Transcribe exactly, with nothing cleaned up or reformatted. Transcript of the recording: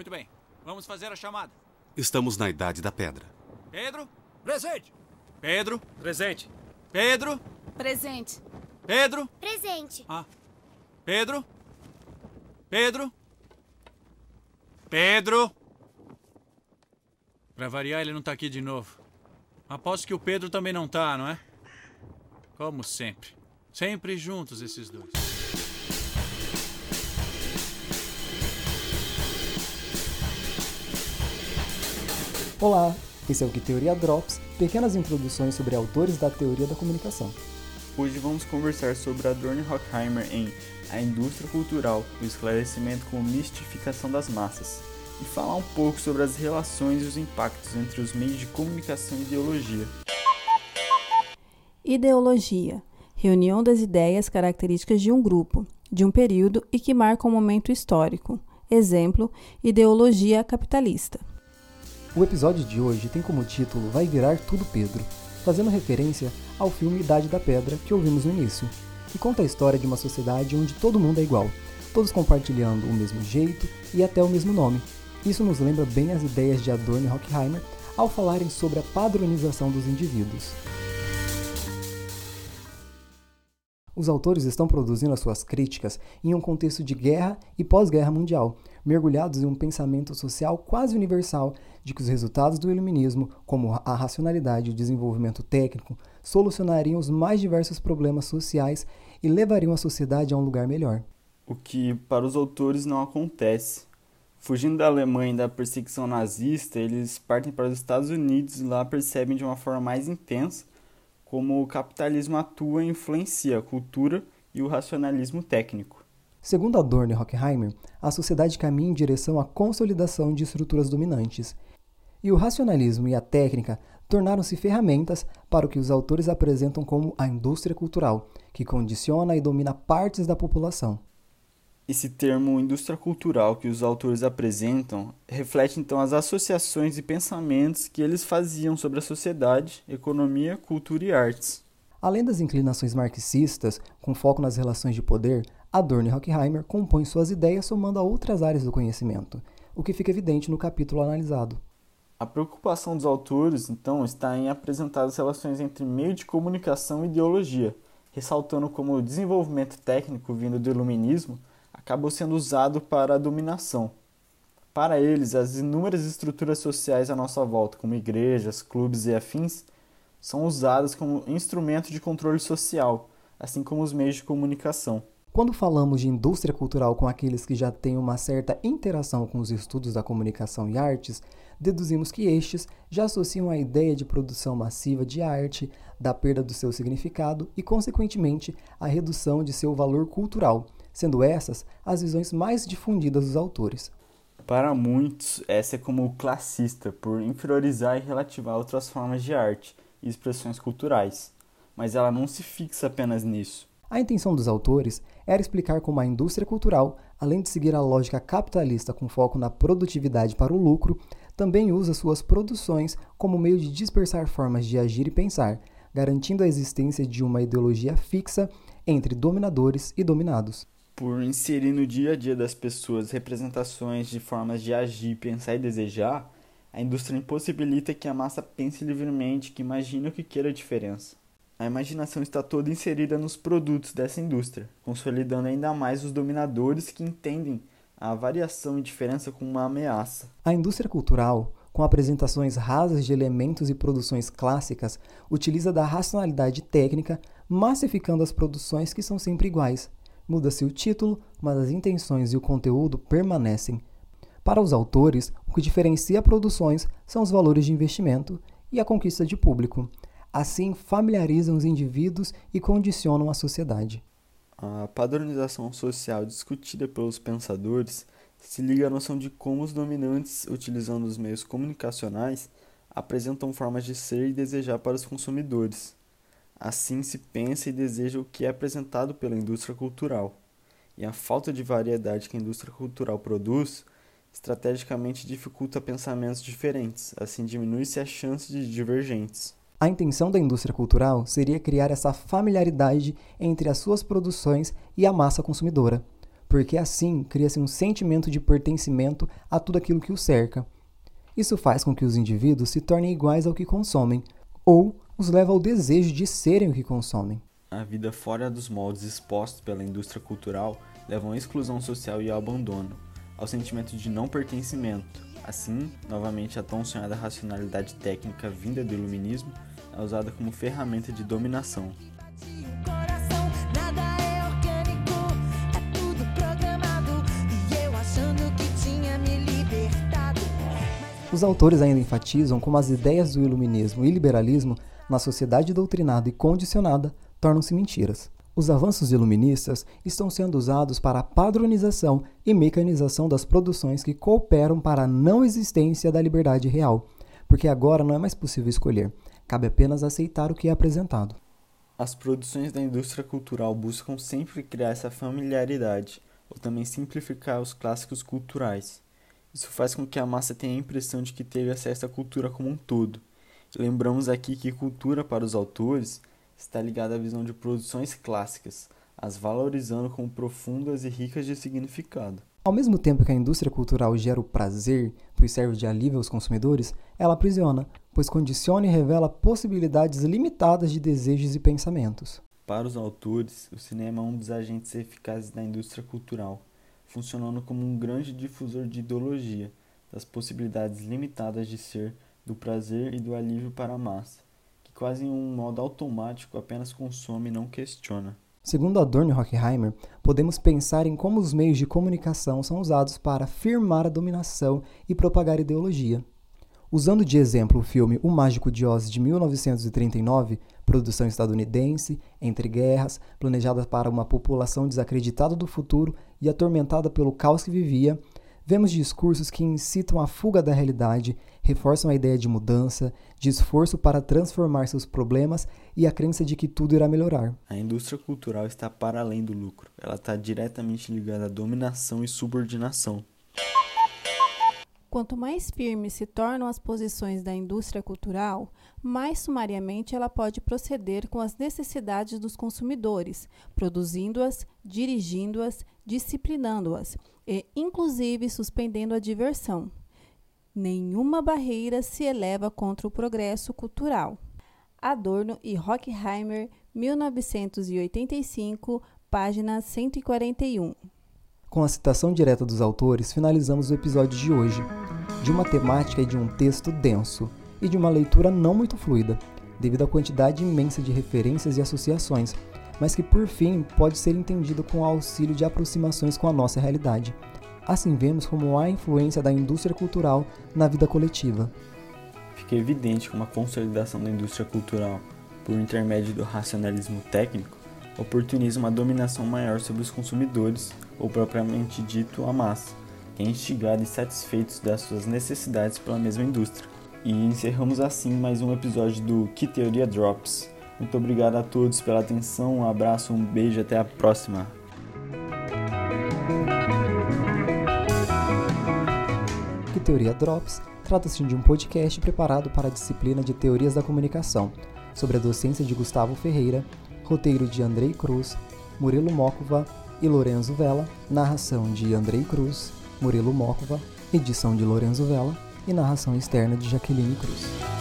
Muito bem. Vamos fazer a chamada. Estamos na Idade da Pedra. Pedro? Presente! Pedro? Presente! Pedro? Presente! Pedro? Presente! Ah. Pedro? Pedro? Pedro? Pra variar, ele não tá aqui de novo. Aposto que o Pedro também não tá, não é? Como sempre. Sempre juntos esses dois. Olá, esse é o Que Teoria Drops, pequenas introduções sobre autores da teoria da comunicação. Hoje vamos conversar sobre Adorno e Horkheimer em A Indústria Cultural, o esclarecimento com mistificação das massas, e falar um pouco sobre as relações e os impactos entre os meios de comunicação e ideologia. Ideologia. Reunião das ideias características de um grupo, de um período e que marca um momento histórico. Exemplo, ideologia capitalista. O episódio de hoje tem como título Vai Virar Tudo Pedro, fazendo referência ao filme Idade da Pedra que ouvimos no início, que conta a história de uma sociedade onde todo mundo é igual, todos compartilhando o mesmo jeito e até o mesmo nome. Isso nos lembra bem as ideias de Adorno e Horkheimer ao falarem sobre a padronização dos indivíduos. Os autores estão produzindo as suas críticas em um contexto de guerra e pós-guerra mundial, mergulhados em um pensamento social quase universal de que os resultados do iluminismo, como a racionalidade e o desenvolvimento técnico, solucionariam os mais diversos problemas sociais e levariam a sociedade a um lugar melhor. O que, para os autores, não acontece. Fugindo da Alemanha e da perseguição nazista, eles partem para os Estados Unidos e lá percebem de uma forma mais intensa como o capitalismo atua e influencia a cultura e o racionalismo técnico. Segundo Adorno e Horkheimer, a sociedade caminha em direção à consolidação de estruturas dominantes. E o racionalismo e a técnica tornaram-se ferramentas para o que os autores apresentam como a indústria cultural, que condiciona e domina partes da população. Esse termo indústria cultural que os autores apresentam reflete então as associações e pensamentos que eles faziam sobre a sociedade, economia, cultura e artes. Além das inclinações marxistas, com foco nas relações de poder, Adorno e Horkheimer compõem suas ideias somando a outras áreas do conhecimento, o que fica evidente no capítulo analisado. A preocupação dos autores, então, está em apresentar as relações entre meio de comunicação e ideologia, ressaltando como o desenvolvimento técnico vindo do iluminismo acabou sendo usado para a dominação. Para eles, as inúmeras estruturas sociais à nossa volta, como igrejas, clubes e afins, são usadas como instrumento de controle social, assim como os meios de comunicação. Quando falamos de indústria cultural com aqueles que já têm uma certa interação com os estudos da comunicação e artes, deduzimos que estes já associam a ideia de produção massiva de arte, da perda do seu significado e, consequentemente, a redução de seu valor cultural, sendo essas as visões mais difundidas dos autores. Para muitos, essa é como classista, por inferiorizar e relativar outras formas de arte e expressões culturais, mas ela não se fixa apenas nisso. A intenção dos autores era explicar como a indústria cultural, além de seguir a lógica capitalista com foco na produtividade para o lucro, também usa suas produções como meio de dispersar formas de agir e pensar, garantindo a existência de uma ideologia fixa entre dominadores e dominados. Por inserir no dia a dia das pessoas representações de formas de agir, pensar e desejar, a indústria impossibilita que a massa pense livremente, que imagine o que queira a diferença. A imaginação está toda inserida nos produtos dessa indústria, consolidando ainda mais os dominadores que entendem a variação e diferença como uma ameaça. A indústria cultural, com apresentações rasas de elementos e produções clássicas, utiliza da racionalidade técnica, massificando as produções que são sempre iguais. Muda-se o título, mas as intenções e o conteúdo permanecem. Para os autores, o que diferencia produções são os valores de investimento e a conquista de público. Assim, familiarizam os indivíduos e condicionam a sociedade. A padronização social discutida pelos pensadores se liga à noção de como os dominantes, utilizando os meios comunicacionais, apresentam formas de ser e desejar para os consumidores. Assim se pensa e deseja o que é apresentado pela indústria cultural. E a falta de variedade que a indústria cultural produz estrategicamente dificulta pensamentos diferentes, assim diminui-se a chance de divergentes. A intenção da indústria cultural seria criar essa familiaridade entre as suas produções e a massa consumidora. porque assim cria-se um sentimento de pertencimento a tudo aquilo que o cerca. Isso faz com que os indivíduos se tornem iguais ao que consomem, ou os leva ao desejo de serem o que consomem. A vida fora dos moldes expostos pela indústria cultural leva à exclusão social e ao abandono, ao sentimento de não pertencimento. Assim, novamente, a tão sonhada racionalidade técnica vinda do iluminismo é usada como ferramenta de dominação. Os autores ainda enfatizam como as ideias do iluminismo e liberalismo na sociedade doutrinada e condicionada tornam-se mentiras. Os avanços iluministas estão sendo usados para a padronização e mecanização das produções que cooperam para a não existência da liberdade real, porque agora não é mais possível escolher, cabe apenas aceitar o que é apresentado. As produções da indústria cultural buscam sempre criar essa familiaridade, ou também simplificar os clássicos culturais. Isso faz com que a massa tenha a impressão de que teve acesso à cultura como um todo. Lembramos aqui que cultura, para os autores, está ligada à visão de produções clássicas, as valorizando como profundas e ricas de significado. Ao mesmo tempo que a indústria cultural gera o prazer, pois serve de alívio aos consumidores, ela aprisiona, pois condiciona e revela possibilidades limitadas de desejos e pensamentos. Para os autores, o cinema é um dos agentes eficazes da indústria cultural, funcionando como um grande difusor de ideologia, das possibilidades limitadas de ser, do prazer e do alívio para a massa, que quase em um modo automático apenas consome e não questiona. Segundo Adorno e Horkheimer, podemos pensar em como os meios de comunicação são usados para firmar a dominação e propagar ideologia. Usando de exemplo o filme O Mágico de Oz de mil novecentos e trinta e nove, produção estadunidense, entre guerras, planejada para uma população desacreditada do futuro e atormentada pelo caos que vivia, vemos discursos que incitam a fuga da realidade, reforçam a ideia de mudança, de esforço para transformar seus problemas e a crença de que tudo irá melhorar. A indústria cultural está para além do lucro. Ela está diretamente ligada à dominação e subordinação. Quanto mais firmes se tornam as posições da indústria cultural, mais sumariamente ela pode proceder com as necessidades dos consumidores, produzindo-as, dirigindo-as, disciplinando-as e, inclusive, suspendendo a diversão. Nenhuma barreira se eleva contra o progresso cultural. Adorno e Horkheimer, mil novecentos e oitenta e cinco, página cento e quarenta e um. Com a citação direta dos autores, finalizamos o episódio de hoje. De uma temática e de um texto denso, e de uma leitura não muito fluida, devido à quantidade imensa de referências e associações, mas que por fim pode ser entendido com o auxílio de aproximações com a nossa realidade. Assim vemos como há influência da indústria cultural na vida coletiva. Fica evidente como a consolidação da indústria cultural, por intermédio do racionalismo técnico, oportuniza uma dominação maior sobre os consumidores, ou propriamente dito, a massa, que é instigada e satisfeitos das suas necessidades pela mesma indústria. E encerramos assim mais um episódio do Que Teoria Drops. Muito obrigado a todos pela atenção, um abraço, um beijo, até a próxima! Que Teoria Drops trata-se de um podcast preparado para a disciplina de Teorias da Comunicação, sobre a docência de Gustavo Ferreira, roteiro de Andrei Cruz, Murilo Mócova e Lorenzo Vela, narração de Andrei Cruz, Murilo Mócova, edição de Lorenzo Vela e narração externa de Jaqueline Cruz.